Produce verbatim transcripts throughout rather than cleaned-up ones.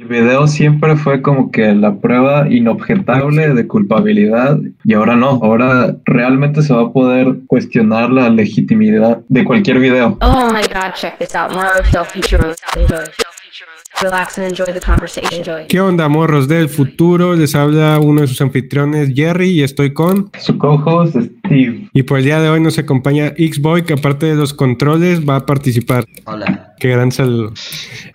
El video siempre fue como que la prueba inobjetable de culpabilidad y ahora no, ahora realmente se va a poder cuestionar la legitimidad de cualquier video. Oh my god, check this out, more self-feature, relax and enjoy the conversation. Enjoy. ¿Qué onda, morros del futuro? Les habla uno de sus anfitriones, Jerry, y estoy con su co-host, Steve. Y pues el día de hoy nos acompaña X-Boy, que aparte de los controles va a participar. Hola. Qué gran saludo.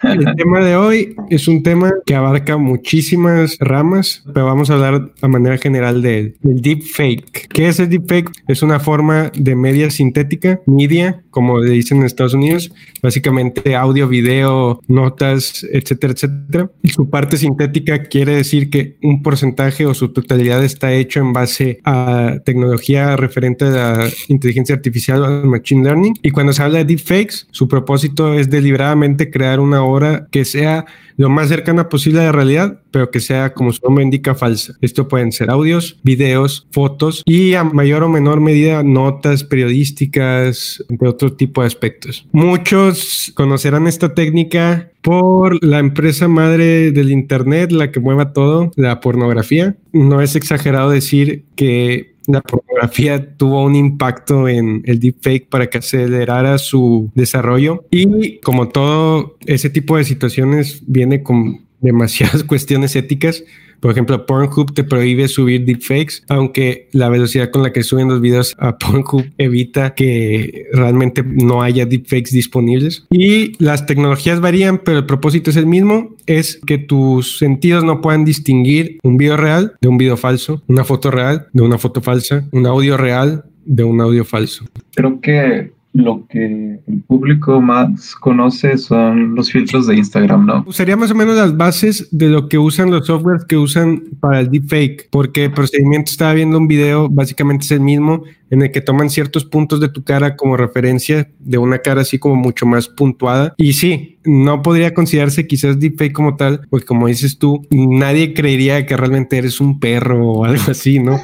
El tema de hoy es un tema que abarca muchísimas ramas, pero vamos a hablar a manera general de él. El deepfake. ¿Qué es el deepfake? Es una forma de media sintética, media, como le dicen en Estados Unidos, básicamente audio, video, notas, etcétera, etcétera. Y su parte sintética quiere decir que un porcentaje o su totalidad está hecho en base a tecnología referente a la inteligencia artificial o al machine learning. Y cuando se habla de deepfakes, su propósito es deliberadamente crear una obra que sea lo más cercana posible a la realidad, pero que sea, como su nombre indica, falsa. Esto pueden ser audios, videos, fotos y a mayor o menor medida notas periodísticas, entre otro tipo de aspectos. Muchos conocerán esta técnica por la empresa madre del internet, la que mueva todo, la pornografía. No es exagerado decir que la pornografía tuvo un impacto en el deepfake para que acelerara su desarrollo y, como todo ese tipo de situaciones, viene con demasiadas cuestiones éticas. Por ejemplo, Pornhub te prohíbe subir deepfakes, aunque la velocidad con la que suben los videos a Pornhub evita que realmente no haya deepfakes disponibles. Y las tecnologías varían, pero el propósito es el mismo, es que tus sentidos no puedan distinguir un video real de un video falso, una foto real de una foto falsa, un audio real de un audio falso. Creo que lo que el público más conoce son los filtros de Instagram, ¿no? Usaría más o menos las bases de lo que usan los softwares que usan para el deepfake, porque el procedimiento, estaba viendo un video, básicamente es el mismo, en el que toman ciertos puntos de tu cara como referencia de una cara así como mucho más puntuada. Y sí, no podría considerarse quizás deepfake como tal, porque como dices tú, nadie creería que realmente eres un perro o algo así, ¿no?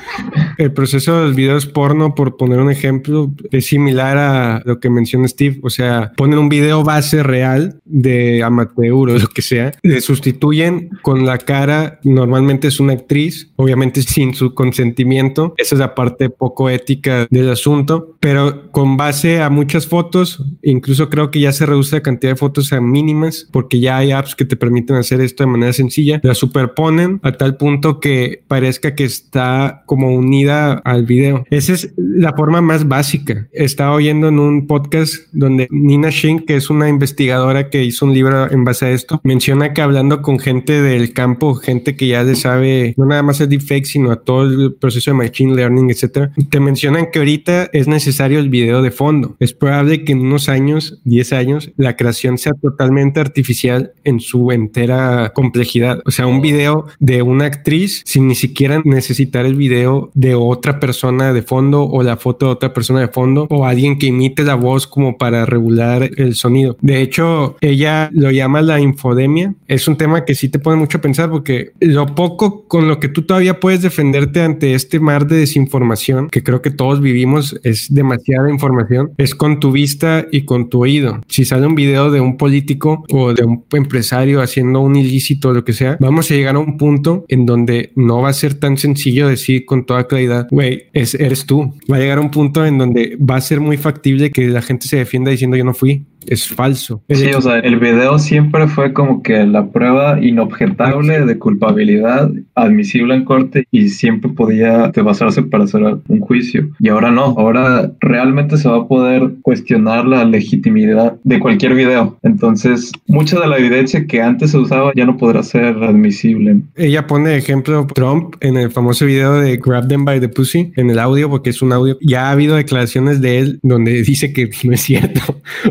El proceso de los videos porno, por poner un ejemplo, es similar a lo que menciona Steve, o sea, ponen un video base real de amateur o lo que sea, le sustituyen con la cara, normalmente es una actriz, obviamente sin su consentimiento, esa es la parte poco ética del asunto, pero con base a muchas fotos, incluso creo que ya se reduce la cantidad de fotos a mínimas, porque ya hay apps que te permiten hacer esto de manera sencilla, la superponen a tal punto que parezca que está como unida al video. Esa es la forma más básica. Estaba oyendo en un un podcast donde Nina Schink, que es una investigadora que hizo un libro en base a esto, menciona que hablando con gente del campo, gente que ya le sabe no nada más a deepfake, sino a todo el proceso de machine learning, etcétera, te mencionan que ahorita es necesario el video de fondo. Es probable que en unos años, diez años, la creación sea totalmente artificial en su entera complejidad. O sea, un video de una actriz sin ni siquiera necesitar el video de otra persona de fondo o la foto de otra persona de fondo o alguien que imita la voz como para regular el sonido. De hecho, ella lo llama la infodemia. Es un tema que sí te pone mucho a pensar, porque lo poco con lo que tú todavía puedes defenderte ante este mar de desinformación, que creo que todos vivimos, es demasiada información, es con tu vista y con tu oído. Si sale un video de un político o de un empresario haciendo un ilícito o lo que sea, vamos a llegar a un punto en donde no va a ser tan sencillo decir con toda claridad, güey, eres tú. Va a llegar a un punto en donde va a ser muy factible de que la gente se defienda diciendo yo no fui. Es falso. Sí, o sea, el video siempre fue como que la prueba inobjetable de culpabilidad admisible en corte y siempre podía basarse para hacer un juicio. Y ahora no, ahora realmente se va a poder cuestionar la legitimidad de cualquier video. Entonces, mucha de la evidencia que antes se usaba ya no podrá ser admisible. Ella pone de ejemplo Trump en el famoso video de Grab Them by the Pussy, en el audio, porque es un audio. Ya ha habido declaraciones de él donde dice que no es cierto.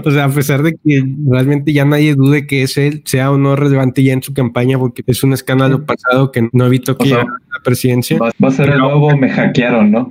O sea, a pesar de que realmente ya nadie dude que es él, sea o no relevante ya en su campaña, porque es un escándalo pasado que no evitó que o sea, la presidencia. Va, va a ser el nuevo, me hackearon, ¿no?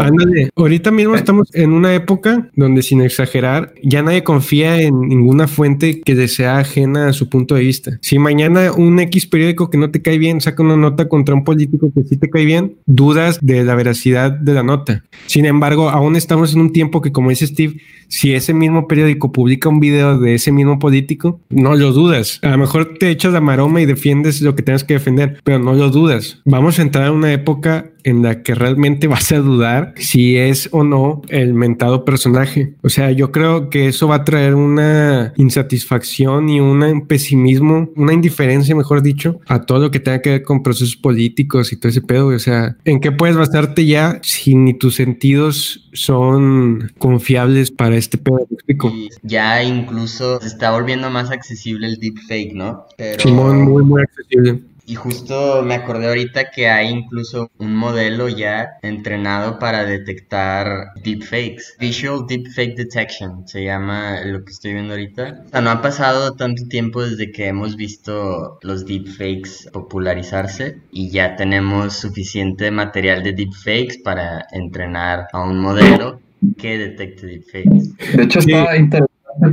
Ándale, ahorita mismo estamos en una época donde, sin exagerar, ya nadie confía en ninguna fuente que sea ajena a su punto de vista. Si mañana un X periódico que no te cae bien saca una nota contra un político que sí te cae bien, dudas de la veracidad de la nota. Sin embargo, aún estamos en un tiempo que, como dice Steve, si ese mismo periódico publica un video de ese mismo político, no lo dudas. A lo mejor te echas la maroma y defiendes lo que tienes que defender, pero no lo dudas. Vamos a entrar en una época en la que realmente vas a dudar si es o no el mentado personaje. O sea, yo creo que eso va a traer una insatisfacción y un pesimismo, una indiferencia, mejor dicho, a todo lo que tenga que ver con procesos políticos y todo ese pedo. O sea, ¿en qué puedes basarte ya si ni tus sentidos son confiables para este pedo? Y ya incluso se está volviendo más accesible el deepfake, ¿no? Pero... Simón, muy, muy accesible. Y justo me acordé ahorita que hay incluso un modelo ya entrenado para detectar deepfakes. Visual Deepfake Detection se llama lo que estoy viendo ahorita. O sea, no ha pasado tanto tiempo desde que hemos visto los deepfakes popularizarse y ya tenemos suficiente material de deepfakes para entrenar a un modelo que detecte deepfakes. De hecho, está interesante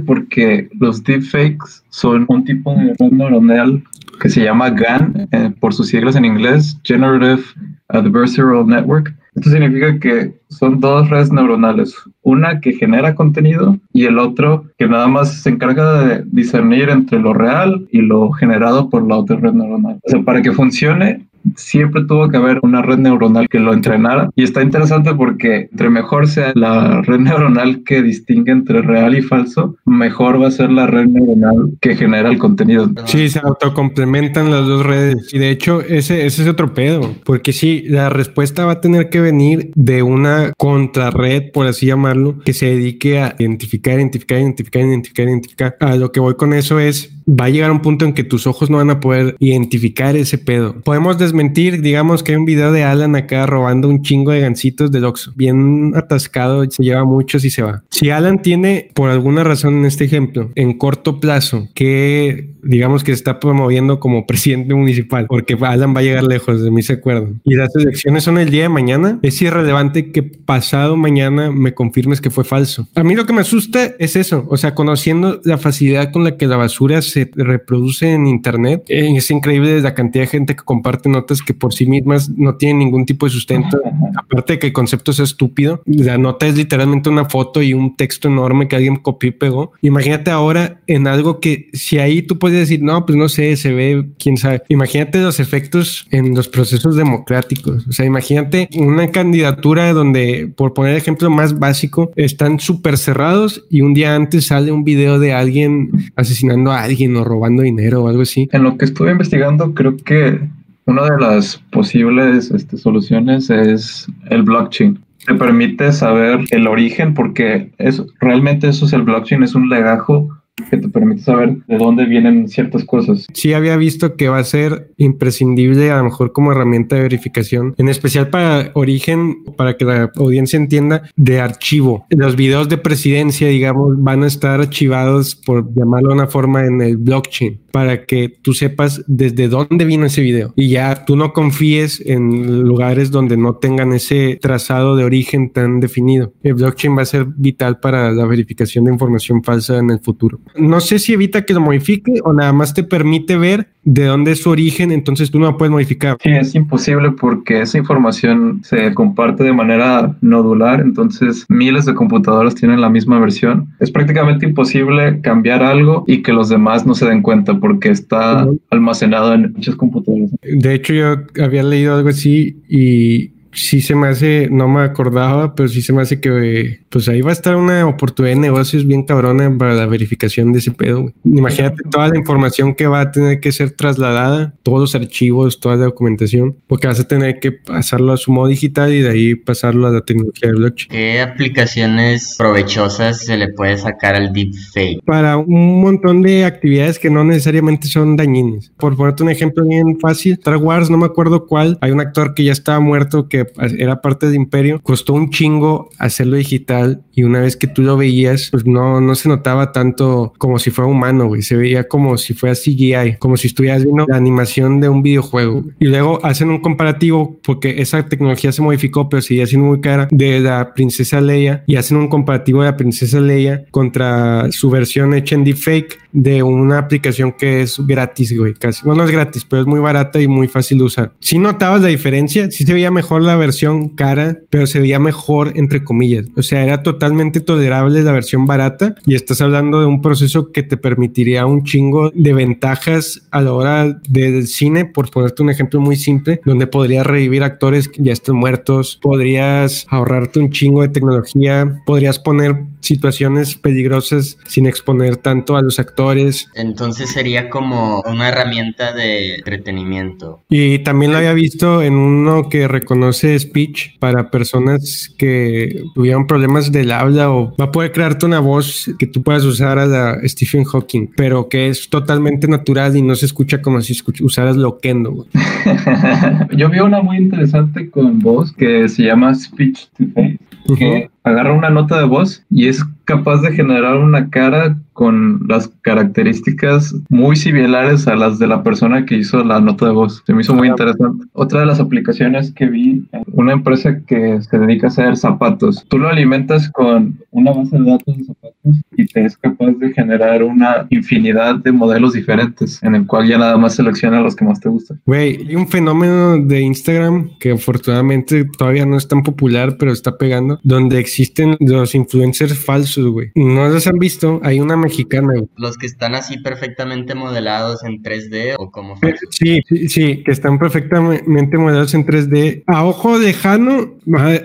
porque los deepfakes son un tipo de red neuronal que se llama GAN, eh, por sus siglas en inglés, Generative Adversarial Network. Esto significa que son dos redes neuronales, una que genera contenido y el otro que nada más se encarga de discernir entre lo real y lo generado por la otra red neuronal. O sea, para que funcione, siempre tuvo que haber una red neuronal que lo entrenara. Y está interesante porque entre mejor sea la red neuronal que distingue entre real y falso, mejor va a ser la red neuronal que genera el contenido. Sí, se autocomplementan las dos redes. Y de hecho, ese, ese es otro pedo. Porque sí, la respuesta va a tener que venir de una contrarred, por así llamarlo, que se dedique a identificar, identificar, identificar, identificar, identificar. A lo que voy con eso es, va a llegar un punto en que tus ojos no van a poder identificar ese pedo. Podemos desmentir, digamos que hay un video de Alan acá robando un chingo de gancitos del Oxxo, bien atascado, se lleva muchos y se va. Si Alan tiene, por alguna razón en este ejemplo, en corto plazo, que digamos que se está promoviendo como presidente municipal, porque Alan va a llegar lejos, de mí se acuerdan, y las elecciones son el día de mañana, es irrelevante que pasado mañana me confirmes que fue falso. A mí lo que me asusta es eso, o sea, conociendo la facilidad con la que la basura se reproduce en internet, es increíble la cantidad de gente que comparte notas que por sí mismas no tienen ningún tipo de sustento, aparte de que el concepto es estúpido. La nota es literalmente una foto y un texto enorme que alguien copió y pegó. Imagínate ahora en algo que, si ahí tú puedes decir, no, pues no sé, se ve, quién sabe. Imagínate los efectos en los procesos democráticos. O sea, imagínate una candidatura donde, por poner ejemplo más básico, están súper cerrados y un día antes sale un video de alguien asesinando a alguien o robando dinero o algo así. En lo que estuve investigando, creo que una de las posibles este, soluciones es el blockchain. Te permite saber el origen porque es, realmente eso es el blockchain, es un legajo que te permite saber de dónde vienen ciertas cosas. Sí había visto que va a ser imprescindible, a lo mejor como herramienta de verificación, en especial para origen, para que la audiencia entienda, de archivo. Los videos de presidencia, digamos, van a estar archivados, por llamarlo de una forma, en el blockchain, para que tú sepas desde dónde vino ese video. Y ya tú no confíes en lugares donde no tengan ese trazado de origen tan definido. El blockchain va a ser vital para la verificación de información falsa en el futuro. No sé si evita que lo modifique o nada más te permite ver de dónde es su origen, entonces tú no lo puedes modificar. Sí, es imposible porque esa información se comparte de manera nodular, entonces miles de computadoras tienen la misma versión. Es prácticamente imposible cambiar algo y que los demás no se den cuenta porque está almacenado en muchas computadoras. De hecho, yo había leído algo así y sí se me hace, no me acordaba, pero sí se me hace que pues ahí va a estar una oportunidad de negocios bien cabrona para la verificación de ese pedo. Imagínate toda la información que va a tener que ser trasladada, todos los archivos, toda la documentación, porque vas a tener que pasarlo a su modo digital y de ahí pasarlo a la tecnología de blockchain. ¿Qué aplicaciones provechosas se le puede sacar al deepfake? Para un montón de actividades que no necesariamente son dañinas. Por ponerte un ejemplo bien fácil, Star Wars, no me acuerdo cuál, hay un actor que ya estaba muerto que era parte del Imperio, costó un chingo hacerlo digital digital y una vez que tú lo veías, pues no, no se notaba tanto como si fuera humano, güey. Se veía como si fuera C G I, como si estuvieras viendo la animación de un videojuego, güey. Y luego hacen un comparativo porque esa tecnología se modificó, pero seguía siendo muy cara, de la princesa Leia, y hacen un comparativo de la princesa Leia contra su versión hecha en deepfake de una aplicación que es gratis, güey, casi. Bueno, no es gratis, pero es muy barata y muy fácil de usar. Sí notabas la diferencia, sí se veía mejor la versión cara, pero se veía mejor entre comillas. O sea, era totalmente tolerable la versión barata y estás hablando de un proceso que te permitiría un chingo de ventajas a la hora del cine, por ponerte un ejemplo muy simple, donde podrías revivir actores que ya están muertos, podrías ahorrarte un chingo de tecnología, podrías poner situaciones peligrosas sin exponer tanto a los actores. Entonces sería como una herramienta de entretenimiento. Y también lo había visto en uno que reconoce speech para personas que tuvieron problemas del habla, o va a poder crearte una voz que tú puedas usar a la Stephen Hawking, pero que es totalmente natural y no se escucha como si escuch- usaras loquendo. Yo vi una muy interesante con voz que se llama Speech to Face, uh-huh. que agarra una nota de voz y es capaz de generar una cara con las características muy similares a las de la persona que hizo la nota de voz. Se me hizo muy interesante. Otra de las aplicaciones que vi, una empresa que se dedica a hacer zapatos. Tú lo alimentas con una base de datos de zapatos y te es capaz de generar una infinidad de modelos diferentes, en el cual ya nada más selecciona los que más te gustan. Güey, hay un fenómeno de Instagram que afortunadamente todavía no es tan popular, pero está pegando, donde existen los influencers falsos. Wey. No los han visto, hay una mexicana, wey. Los que están así perfectamente modelados en tres D o como sí, sí, sí, que están perfectamente modelados en tres D, a ojo lejano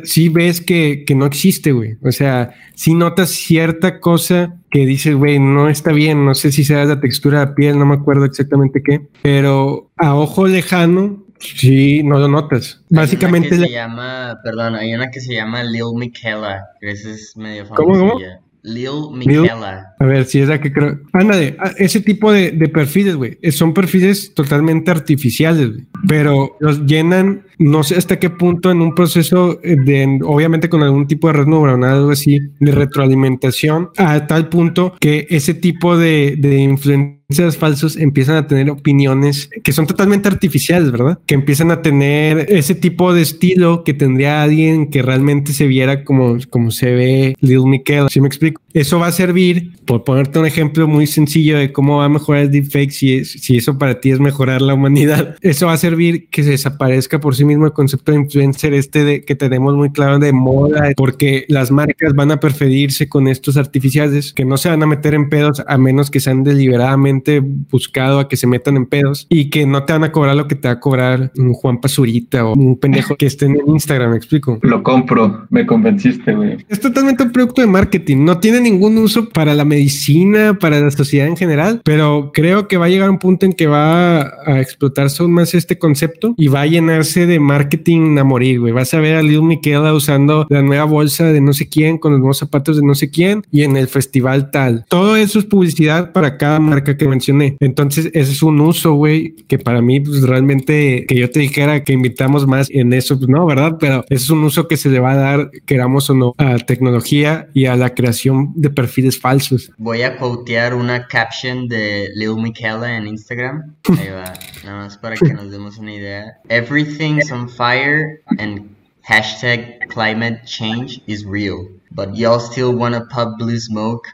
sí ves que, que no existe, güey, o sea, sí notas cierta cosa que dices, güey, no está bien, no sé si sea la textura de la piel, no me acuerdo exactamente qué, pero a ojo lejano sí, no lo notas. Básicamente hay una que la... se llama, perdón, hay una que se llama Lil Miquela, que esa es medio famosa. ¿Cómo, cómo? Lil Miquela. A ver, si es la que creo. Ándale, ese tipo de, de perfiles, güey, son perfiles totalmente artificiales, güey, pero los llenan, no sé hasta qué punto, en un proceso de, obviamente con algún tipo de red neuronal o algo así, de retroalimentación, a tal punto que ese tipo de, de influencia falsos empiezan a tener opiniones que son totalmente artificiales, ¿verdad? Que empiezan a tener ese tipo de estilo que tendría alguien que realmente se viera como, como se ve Lil Miquela. ¿Sí me explico? Eso va a servir, por ponerte un ejemplo muy sencillo de cómo va a mejorar el deepfake, si, es, si eso para ti es mejorar la humanidad. Eso va a servir que se desaparezca por sí mismo el concepto de influencer este de, que tenemos muy claro de moda, porque las marcas van a preferirse con estos artificiales que no se van a meter en pedos a menos que sean deliberadamente buscado a que se metan en pedos, y que no te van a cobrar lo que te va a cobrar un Juan Pazurita o un pendejo que esté en Instagram, ¿me explico? Lo compro, me convenciste, güey. Es totalmente un producto de marketing, no tiene ningún uso para la medicina, para la sociedad en general, pero creo que va a llegar un punto en que va a explotarse aún más este concepto y va a llenarse de marketing a morir, güey. Vas a ver a Lil Miquela usando la nueva bolsa de no sé quién, con los nuevos zapatos de no sé quién, y en el festival tal. Todo eso es publicidad para cada marca que mencioné. Entonces, ese es un uso, güey, que para mí, pues realmente, que yo te dijera que invitamos más en eso, pues no, ¿verdad? Pero ese es un uso que se le va a dar, queramos o no, a la tecnología y a la creación de perfiles falsos. Voy a quotear una caption de Lil Miquela en Instagram. Ahí va, nada más para que nos demos una idea. Everything's on fire and hashtag climate change is real. But y'all still wanna pop blue smoke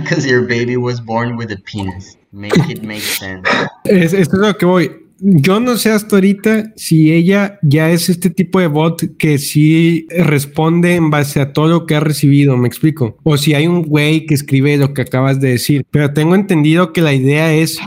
because your baby was born with a penis. Make it make sense. Es, esto es lo que voy. Yo no sé hasta ahorita si ella ya es este tipo de bot que sí responde en base a todo lo que ha recibido, ¿me explico? O si hay un güey que escribe lo que acabas de decir. Pero tengo entendido que la idea es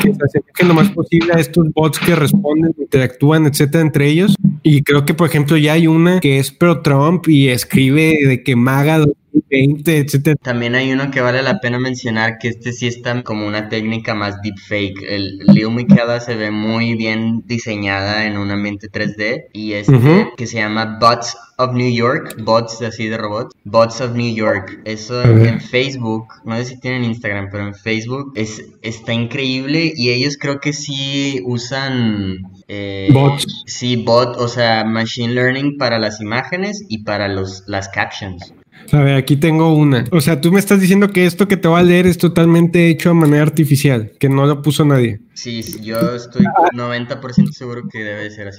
que se acerquen lo más posible a estos bots que responden, interactúan, etcétera, entre ellos. Y creo que, por ejemplo, ya hay una que es pro Trump y escribe de que MAGA veinte, etcétera. También hay uno que vale la pena mencionar, que este sí está como una técnica más deepfake. El Lil Miquela se ve muy bien diseñada en un ambiente tres D, y este uh-huh. que se llama Bots of New York, bots así de robots, Bots of New York. Eso uh-huh. en Facebook, no sé si tienen Instagram, pero en Facebook es, está increíble, y ellos creo que sí usan eh, bots, sí bot, o sea, machine learning para las imágenes y para los las captions. A ver, aquí tengo una. O sea, tú me estás diciendo que esto que te va a leer es totalmente hecho de manera artificial, que no lo puso nadie. Sí, sí, yo estoy noventa por ciento seguro que debe ser así.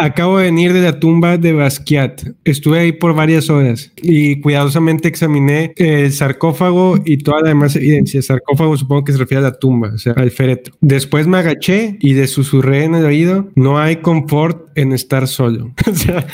Acabo de venir de la tumba de Basquiat. Estuve ahí por varias horas y cuidadosamente examiné el sarcófago y toda la demás evidencia. El sarcófago supongo que se refiere a la tumba, o sea, al féretro. Después me agaché y le susurré en el oído: no hay confort en estar solo. O sea,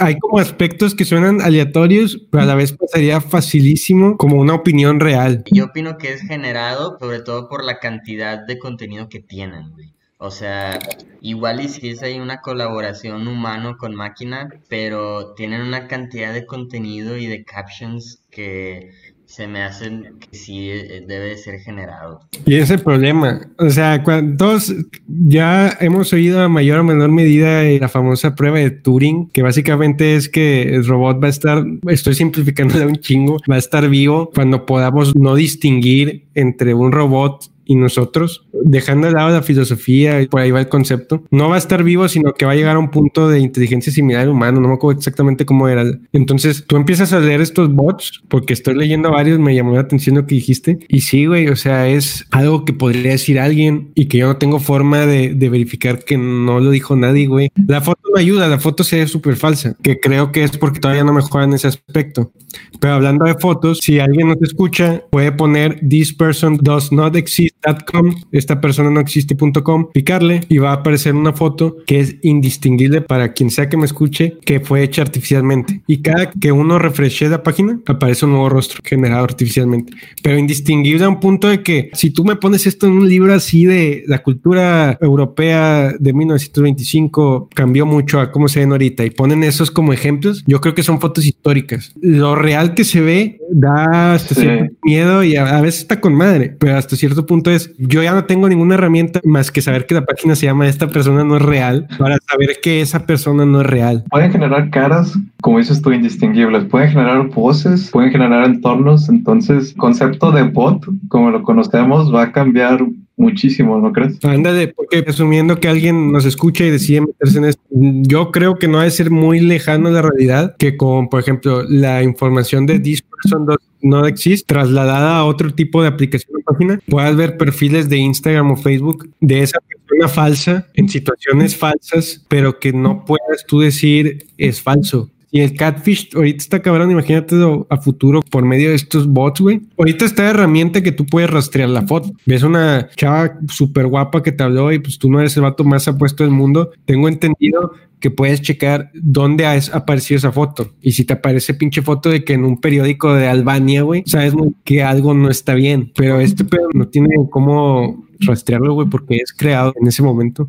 hay como aspectos que suenan aleatorios, pero a la vez pasaría facilísimo como una opinión real. Yo opino que es generado sobre todo por la cantidad de contenido que tienen, güey. O sea, igual y si es ahí una colaboración humano con máquina, pero tienen una cantidad de contenido y de captions que se me hacen que sí debe de ser generado. Y ese problema, o sea, todos ya hemos oído a mayor o menor medida la famosa prueba de Turing, que básicamente es que el robot va a estar, estoy simplificándola un chingo, va a estar vivo cuando podamos no distinguir entre un robot y nosotros, dejando de lado la filosofía, y por ahí va el concepto. No va a estar vivo, sino que va a llegar a un punto de inteligencia similar al humano. No me acuerdo exactamente cómo era. Entonces, tú empiezas a leer estos bots, porque estoy leyendo varios, me llamó la atención lo que dijiste. Y sí, güey, o sea, es algo que podría decir alguien y que yo no tengo forma de, de verificar que no lo dijo nadie, güey. La foto no ayuda, la foto se ve súper falsa, que creo que es porque todavía no mejoran ese aspecto. Pero hablando de fotos, si alguien no te escucha, puede poner this person does not exist .com, esta persona no existe punto com, picarle y va a aparecer una foto que es indistinguible para quien sea que me escuche, que fue hecha artificialmente. Y cada que uno refreshe la página, aparece un nuevo rostro generado artificialmente, pero indistinguible a un punto de que si tú me pones esto en un libro así de la cultura europea de mil novecientos veinticinco, cambió mucho a cómo se ven ahorita, y ponen esos como ejemplos, yo creo que son fotos históricas. Lo real que se ve da hasta sí. cierto miedo y a, a veces está con madre, pero hasta cierto punto es, yo ya no tengo ninguna herramienta más que saber que la página se llama esta persona no es real para saber que esa persona no es real. Pueden generar caras, como dices tú, indistinguibles, pueden generar voces, pueden generar entornos. Entonces, el concepto de bot, como lo conocemos, va a cambiar muchísimo, ¿no crees? Ándale, porque asumiendo que alguien nos escucha y decide meterse en esto, yo creo que no ha de ser muy lejano la realidad, que con, por ejemplo, la información de This Person Does Not Exist trasladada a otro tipo de aplicación o página, puedas ver perfiles de Instagram o Facebook de esa persona falsa, en situaciones falsas, pero que no puedas tú decir es falso. Y el catfish ahorita está cabrón, imagínate a futuro por medio de estos bots, güey. Ahorita está la herramienta que tú puedes rastrear la foto. Ves una chava súper guapa que te habló y pues tú no eres el vato más apuesto del mundo. Tengo entendido que puedes checar dónde ha aparecido esa foto. Y si te aparece pinche foto de que en un periódico de Albania, güey, sabes que algo no está bien. Pero este pedo no tiene cómo rastrearlo, güey, porque es creado en ese momento.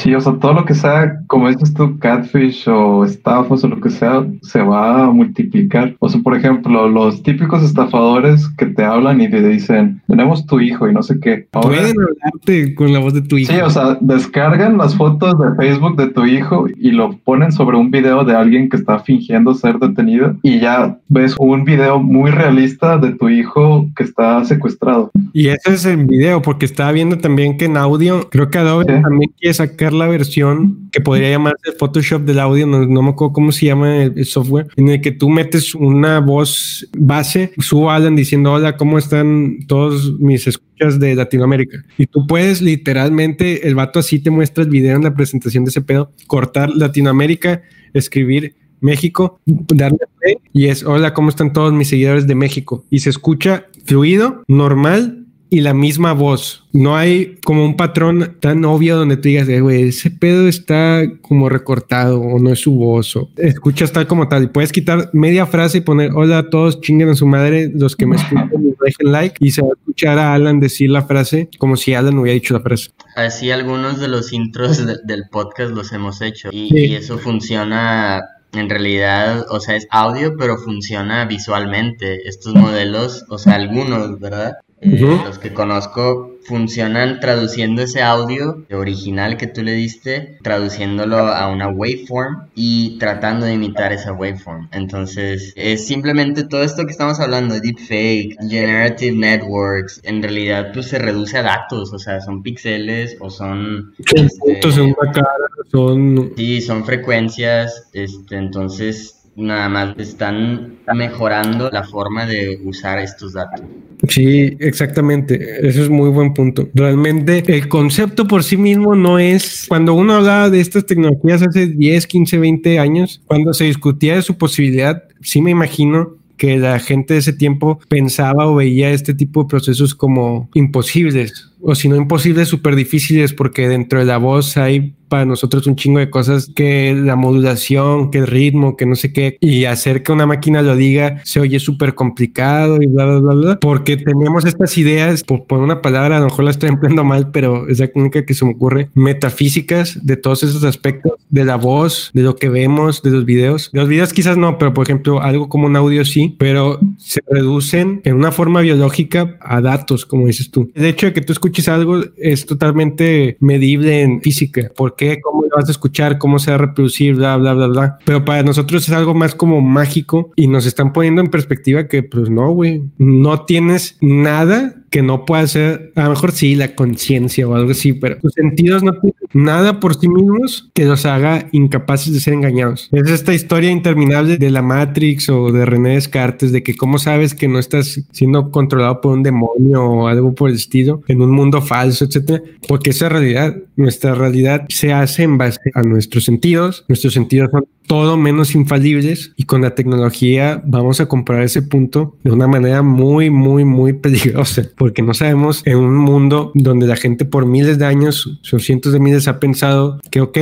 Sí, o sea, todo lo que sea, como dices tú, catfish o estafos o lo que sea, se va a multiplicar. O sea, por ejemplo, los típicos estafadores que te hablan y te dicen, tenemos tu hijo y no sé qué. Ahora, pueden hablarte con la voz de tu hijo. Sí, o sea, descargan las fotos de Facebook de tu hijo y lo ponen sobre un video de alguien que está fingiendo ser detenido y ya ves un video muy realista de tu hijo que está secuestrado. Y ese es el video, porque estaba viendo también que en audio, creo que Adobe sí. también quiere sacar la versión que podría llamarse Photoshop del audio, no, no me acuerdo cómo se llama el, el software, en el que tú metes una voz base, suba Alan diciendo hola, ¿cómo están todos mis escuchas de Latinoamérica? Y tú puedes literalmente, el vato así te muestra el video en la presentación de ese pedo, cortar Latinoamérica, escribir México, darle play y es hola, ¿cómo están todos mis seguidores de México? Y se escucha fluido, normal y la misma voz. No hay como un patrón tan obvio donde tú digas, güey, ese pedo está como recortado o no es su voz. O escuchas tal como tal. Y puedes quitar media frase y poner, hola a todos, chinguen a su madre, los que me escuchan, dejen like. Y se va a escuchar a Alan decir la frase como si Alan hubiera dicho la frase. Así algunos de los intros de, del podcast los hemos hecho. Y, sí. y eso funciona en realidad, o sea, es audio, pero funciona visualmente. Estos modelos, o sea, algunos, ¿verdad? Eh, uh-huh. Los que conozco funcionan traduciendo ese audio original que tú le diste, traduciéndolo a una waveform y tratando de imitar esa waveform. Entonces, es simplemente todo esto que estamos hablando, deepfake, generative networks, en realidad pues se reduce a datos, o sea, son píxeles o son este, puntos en una cara, son... Sí, son frecuencias, este, entonces... nada más están mejorando la forma de usar estos datos. Sí, exactamente. Eso es muy buen punto. Realmente el concepto por sí mismo no es... Cuando uno hablaba de estas tecnologías hace diez, quince, veinte años, cuando se discutía de su posibilidad, sí me imagino que la gente de ese tiempo pensaba o veía este tipo de procesos como imposibles, o si no imposibles, súper difíciles, porque dentro de la voz hay para nosotros un chingo de cosas, que la modulación, que el ritmo, que no sé qué, y hacer que una máquina lo diga se oye súper complicado y bla, bla, bla, bla, porque tenemos estas ideas, por poner una palabra, a lo mejor la estoy empleando mal, pero es la única que se me ocurre, metafísicas de todos esos aspectos, de la voz, de lo que vemos, de los videos. De los videos quizás no, pero por ejemplo, algo como un audio sí, pero se reducen en una forma biológica a datos, como dices tú. El hecho de que tú escuches algo es totalmente medible en física, porque cómo lo vas a escuchar, cómo se va a reproducir, bla, bla, bla, bla. Pero para nosotros es algo más como mágico y nos están poniendo en perspectiva que, pues no, güey, no tienes nada que no pueda ser, a lo mejor sí, la conciencia o algo así, pero tus sentidos no tienen nada por sí mismos que los haga incapaces de ser engañados. Es esta historia interminable de la Matrix o de René Descartes, de que cómo sabes que no estás siendo controlado por un demonio o algo por el estilo, en un mundo falso, etcétera, porque esa realidad, nuestra realidad, se hace en base a nuestros sentidos. Nuestros sentidos son todo menos infalibles y con la tecnología vamos a comparar ese punto de una manera muy, muy, muy peligrosa, porque no sabemos, en un mundo donde la gente por miles de años, cientos de miles, ha pensado que ok,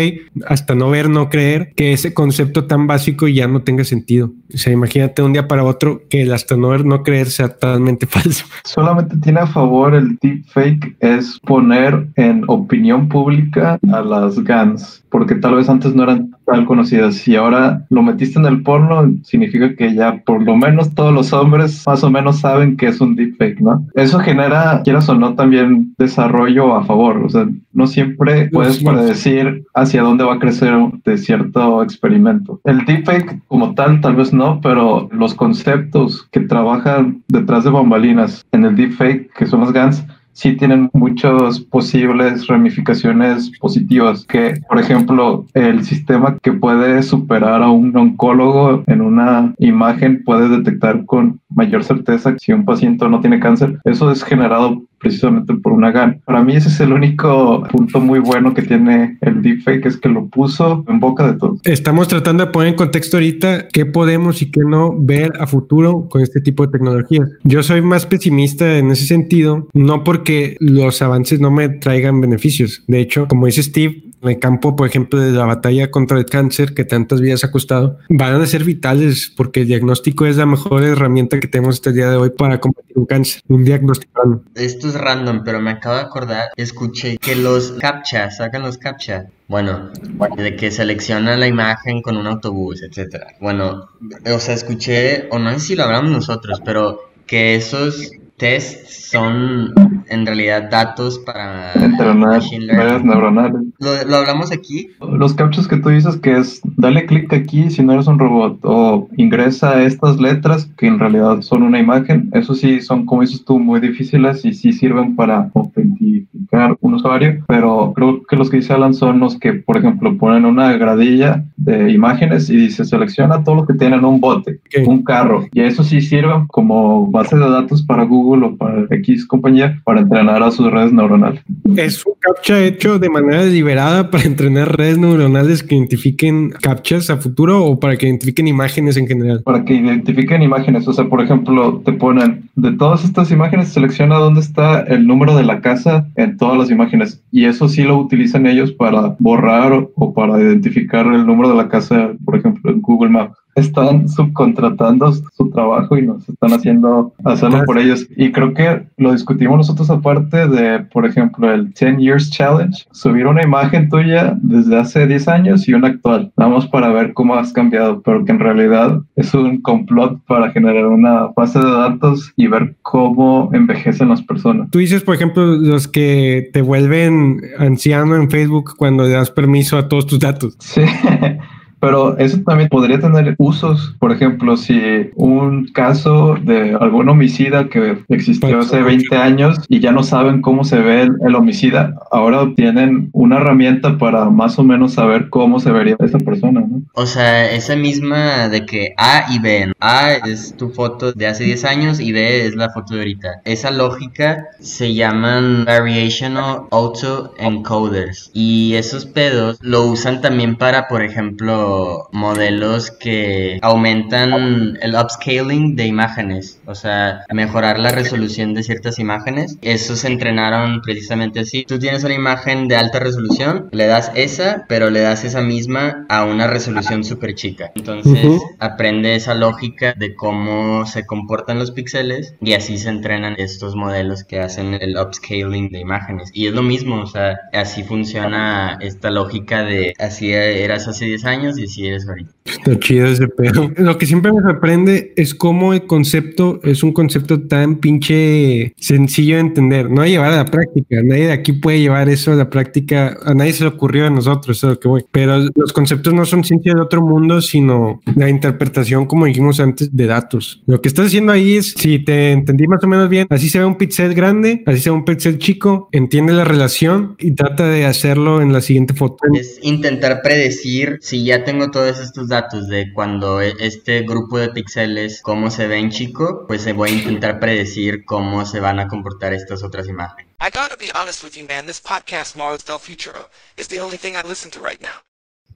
hasta no ver, no creer, que ese concepto tan básico ya no tenga sentido. O sea, imagínate un día para otro que el hasta no ver, no creer sea totalmente falso. Solamente tiene a favor el deepfake es poner en opinión pública a las G A Ns, porque tal vez antes no eran tan conocidas y ahora lo metiste en el porno, significa que ya por lo menos todos los hombres más o menos saben que es un deepfake, ¿no? Eso genera, quieras o no, también desarrollo a favor. O sea, no siempre puedes predecir hacia dónde va a crecer de cierto experimento. El deepfake como tal, tal vez no, pero los conceptos que trabajan detrás de bambalinas en el deepfake, que son las G A Ns, sí tienen muchas posibles ramificaciones positivas, que por ejemplo el sistema que puede superar a un oncólogo en una imagen puede detectar con mayor certeza si un paciente no tiene cáncer. Eso es generado precisamente por una G A N. Para mí ese es el único punto muy bueno que tiene el deepfake, es que lo puso en boca de todos. Estamos tratando de poner en contexto ahorita qué podemos y qué no ver a futuro con este tipo de tecnologías. Yo soy más pesimista en ese sentido, no porque los avances no me traigan beneficios. De hecho, como dice Steve, en el campo, por ejemplo, de la batalla contra el cáncer, que tantas vidas ha costado, van a ser vitales porque el diagnóstico es la mejor herramienta que tenemos hasta el día de hoy para combatir un cáncer, un diagnóstico. Esto es random, pero me acabo de acordar, escuché que los captchas, sacan los captchas. Bueno, de que selecciona la imagen con un autobús, etcétera. Bueno, o sea, escuché, o no sé si lo hablamos nosotros, pero que esos tests son en realidad datos para entrenar redes neuronales. ¿Lo, ¿Lo hablamos aquí? Los captchas que tú dices, que es dale clic aquí si no eres un robot, o ingresa estas letras que en realidad son una imagen. Eso sí son, como dices tú, muy difíciles y sí sirven para autentificar un usuario, pero creo que los que dice Alan son los que, por ejemplo, ponen una gradilla de imágenes y dice selecciona todo lo que tienen un bote, okay, un carro, y eso sí sirven como base de datos para Google o para X compañía para entrenar a sus redes neuronales. Es un captcha hecho de manera deliberada para entrenar redes neuronales que identifiquen captchas a futuro, o para que identifiquen imágenes en general. Para que identifiquen imágenes, o sea, por ejemplo, te ponen de todas estas imágenes, selecciona dónde está el número de la casa en todas las imágenes, y eso sí lo utilizan ellos para borrar o para identificar el número de la casa, por ejemplo, en Google Maps. Están subcontratando su trabajo y nos están haciendo hacerlo por ellos. Y creo que lo discutimos nosotros aparte de, por ejemplo, el ten years challenge, subir una imagen tuya desde hace diez años y una actual, vamos para ver cómo has cambiado, pero que en realidad es un complot para generar una base de datos y ver cómo envejecen las personas. Tú dices, por ejemplo, los que te vuelven anciano en Facebook cuando le das permiso a todos tus datos. Sí. Pero eso también podría tener usos. Por ejemplo, si un caso de algún homicida que existió hace veinte años y ya no saben cómo se ve el, el homicida, ahora obtienen una herramienta para más o menos saber cómo se vería esa persona, ¿no? O sea, esa misma de que A y B, ¿no? A es tu foto de hace diez años y B es la foto de ahorita. Esa lógica se llaman Variational Auto Encoders, y esos pedos lo usan también para, por ejemplo, modelos que aumentan el upscaling de imágenes, o sea, mejorar la resolución de ciertas imágenes. Esos se entrenaron precisamente así. Tú tienes una imagen de alta resolución, le das esa, pero le das esa misma a una resolución súper chica. Entonces, uh-huh. aprende esa lógica de cómo se comportan los píxeles y así se entrenan estos modelos que hacen el upscaling de imágenes. Y es lo mismo, o sea, así funciona esta lógica de así eras hace diez años y si eres ahorita. Está chido ese pedo. Lo que siempre me sorprende es cómo el concepto es un concepto tan pinche sencillo de entender. No hay llevar a la práctica. Nadie de aquí puede llevar eso a la práctica. A nadie se le ocurrió a nosotros, eso es lo que voy. Pero los conceptos no son ciencia del otro mundo, sino la interpretación, como dijimos antes, de datos. Lo que estás haciendo ahí es, si te entendí más o menos bien, así se ve un píxel grande, así se ve un píxel chico, entiende la relación y trata de hacerlo en la siguiente foto. Es intentar predecir si ya tengo todos estos datos de cuando este grupo de píxeles, cómo se ven chico, pues se voy a intentar predecir cómo se van a comportar estas otras imágenes. I gotta be honest with you, man. This podcast, Mars Del Futuro, is the only thing I listen to right now.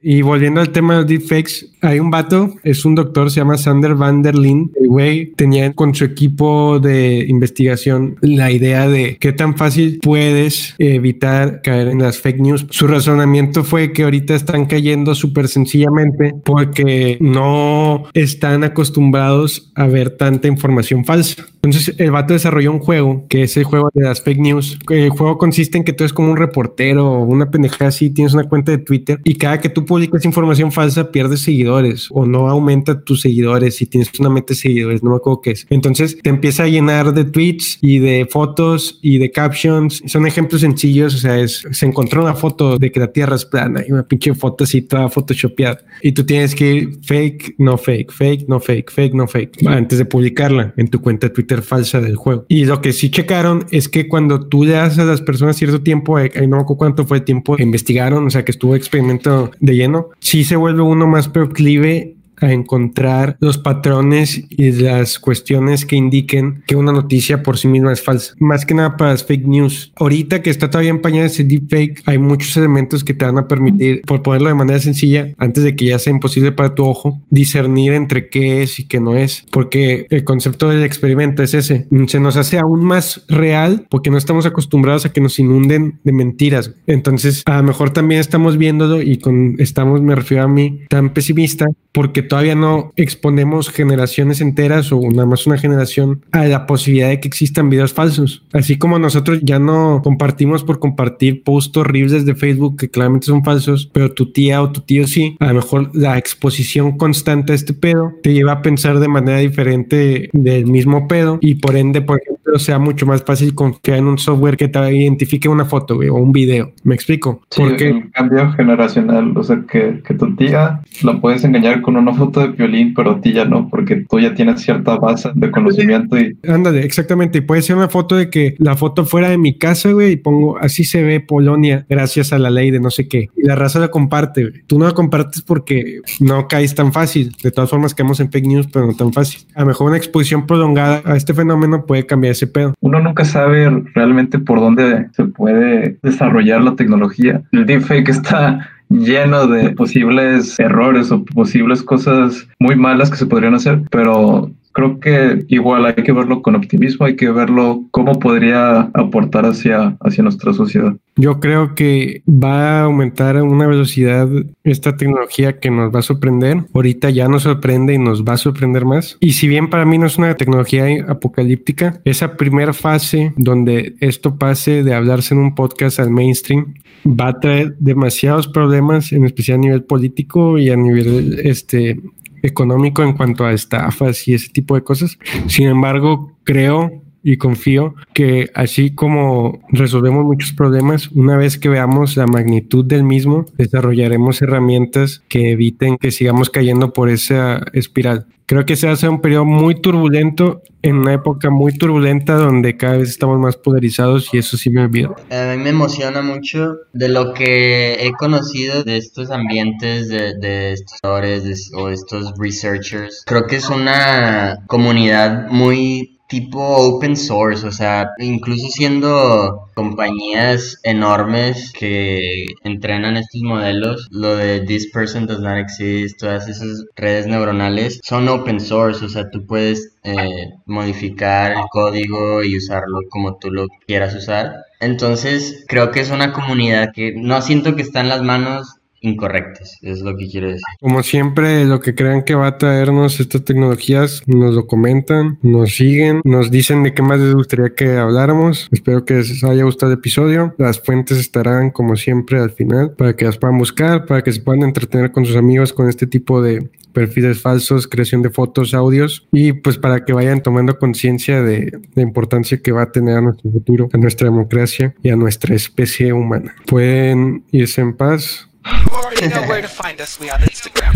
Y volviendo al tema de los deepfakes, hay un vato, es un doctor, se llama Sander Vanderlin. El güey tenía con su equipo de investigación la idea de qué tan fácil puedes evitar caer en las fake news. Su razonamiento fue que ahorita están cayendo súper sencillamente porque no están acostumbrados a ver tanta información falsa. Entonces el vato desarrolló un juego que es el juego de las fake news. El juego consiste en que tú eres como un reportero o una pendejada así, tienes una cuenta de Twitter y cada que tú publicas información falsa, pierdes seguidores o no aumenta tus seguidores si tienes una meta de seguidores, no me acuerdo qué es. Entonces te empieza a llenar de tweets y de fotos y de captions. Son ejemplos sencillos, o sea, es, se encontró una foto de que la tierra es plana y una pinche foto así toda photoshopeada. Y tú tienes que ir fake, no fake, fake, no fake, fake, no fake, sí. antes de publicarla en tu cuenta de Twitter falsa del juego. Y lo que sí checaron es que cuando tú le das a las personas cierto tiempo, eh, no me acuerdo cuánto fue el tiempo que investigaron, o sea, que estuvo experimentando de lleno, sí se vuelve uno más proclive a encontrar los patrones y las cuestiones que indiquen que una noticia por sí misma es falsa. Más que nada para las fake news. Ahorita que está todavía empañada ese deepfake, hay muchos elementos que te van a permitir, por ponerlo de manera sencilla, antes de que ya sea imposible para tu ojo, discernir entre qué es y qué no es. Porque el concepto del experimento es ese. Se nos hace aún más real porque no estamos acostumbrados a que nos inunden de mentiras. Entonces, a lo mejor también estamos viéndolo y con estamos, me refiero a mí, tan pesimista porque todavía no exponemos generaciones enteras o nada más una generación a la posibilidad de que existan videos falsos. Así como nosotros ya no compartimos por compartir posts horribles de Facebook que claramente son falsos, pero tu tía o tu tío sí. A lo mejor la exposición constante a este pedo te lleva a pensar de manera diferente del mismo pedo y por ende, por ejemplo, sea mucho más fácil confiar en un software que te identifique una foto, güey, o un video. ¿Me explico? Sí, porque un cambio generacional, o sea, que, que tu tía la puedes engañar con una foto de violín, pero a ti ya no, porque tú ya tienes cierta base de conocimiento y... Ándale, exactamente, y puede ser una foto de que la foto fuera de mi casa, güey, y pongo, así se ve Polonia, gracias a la ley de no sé qué, y la raza la comparte, güey. Tú no la compartes porque no caes tan fácil, de todas formas caemos en fake news, pero no tan fácil. A lo mejor una exposición prolongada a este fenómeno puede cambiar ese pedo. Uno nunca sabe realmente por dónde se puede desarrollar la tecnología. El deepfake está lleno de posibles errores o posibles cosas muy malas que se podrían hacer, pero creo que igual hay que verlo con optimismo, hay que verlo cómo podría aportar hacia, hacia nuestra sociedad. Yo creo que va a aumentar a una velocidad esta tecnología que nos va a sorprender. Ahorita ya nos sorprende y nos va a sorprender más. Y si bien para mí no es una tecnología apocalíptica, esa primera fase donde esto pase de hablarse en un podcast al mainstream va a traer demasiados problemas, en especial a nivel político y a nivel este... económico en cuanto a estafas y ese tipo de cosas. Sin embargo, creo y confío que así como resolvemos muchos problemas, una vez que veamos la magnitud del mismo, desarrollaremos herramientas que eviten que sigamos cayendo por esa espiral. Creo que se hace un periodo muy turbulento, en una época muy turbulenta donde cada vez estamos más polarizados, y eso sí me olvido. A mí me emociona mucho de lo que he conocido de estos ambientes, de, de estos autores o estos researchers. Creo que es una comunidad muy tipo open source, o sea, incluso siendo compañías enormes que entrenan estos modelos, lo de this person does not exist, todas esas redes neuronales son open source, o sea, tú puedes eh, modificar el código y usarlo como tú lo quieras usar. Entonces, creo que es una comunidad que no siento que está en las manos incorrectas, es lo que quiero decir. Como siempre, lo que crean que va a traernos estas tecnologías, nos lo comentan, nos siguen, nos dicen de qué más les gustaría que habláramos. Espero que les haya gustado el episodio. Las fuentes estarán, como siempre, al final, para que las puedan buscar, para que se puedan entretener con sus amigos con este tipo de perfiles falsos, creación de fotos, audios, y pues para que vayan tomando conciencia de la importancia que va a tener a nuestro futuro, a nuestra democracia y a nuestra especie humana. Pueden irse en paz. You already know where to find us. We on Instagram.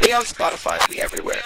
We on Spotify. We everywhere.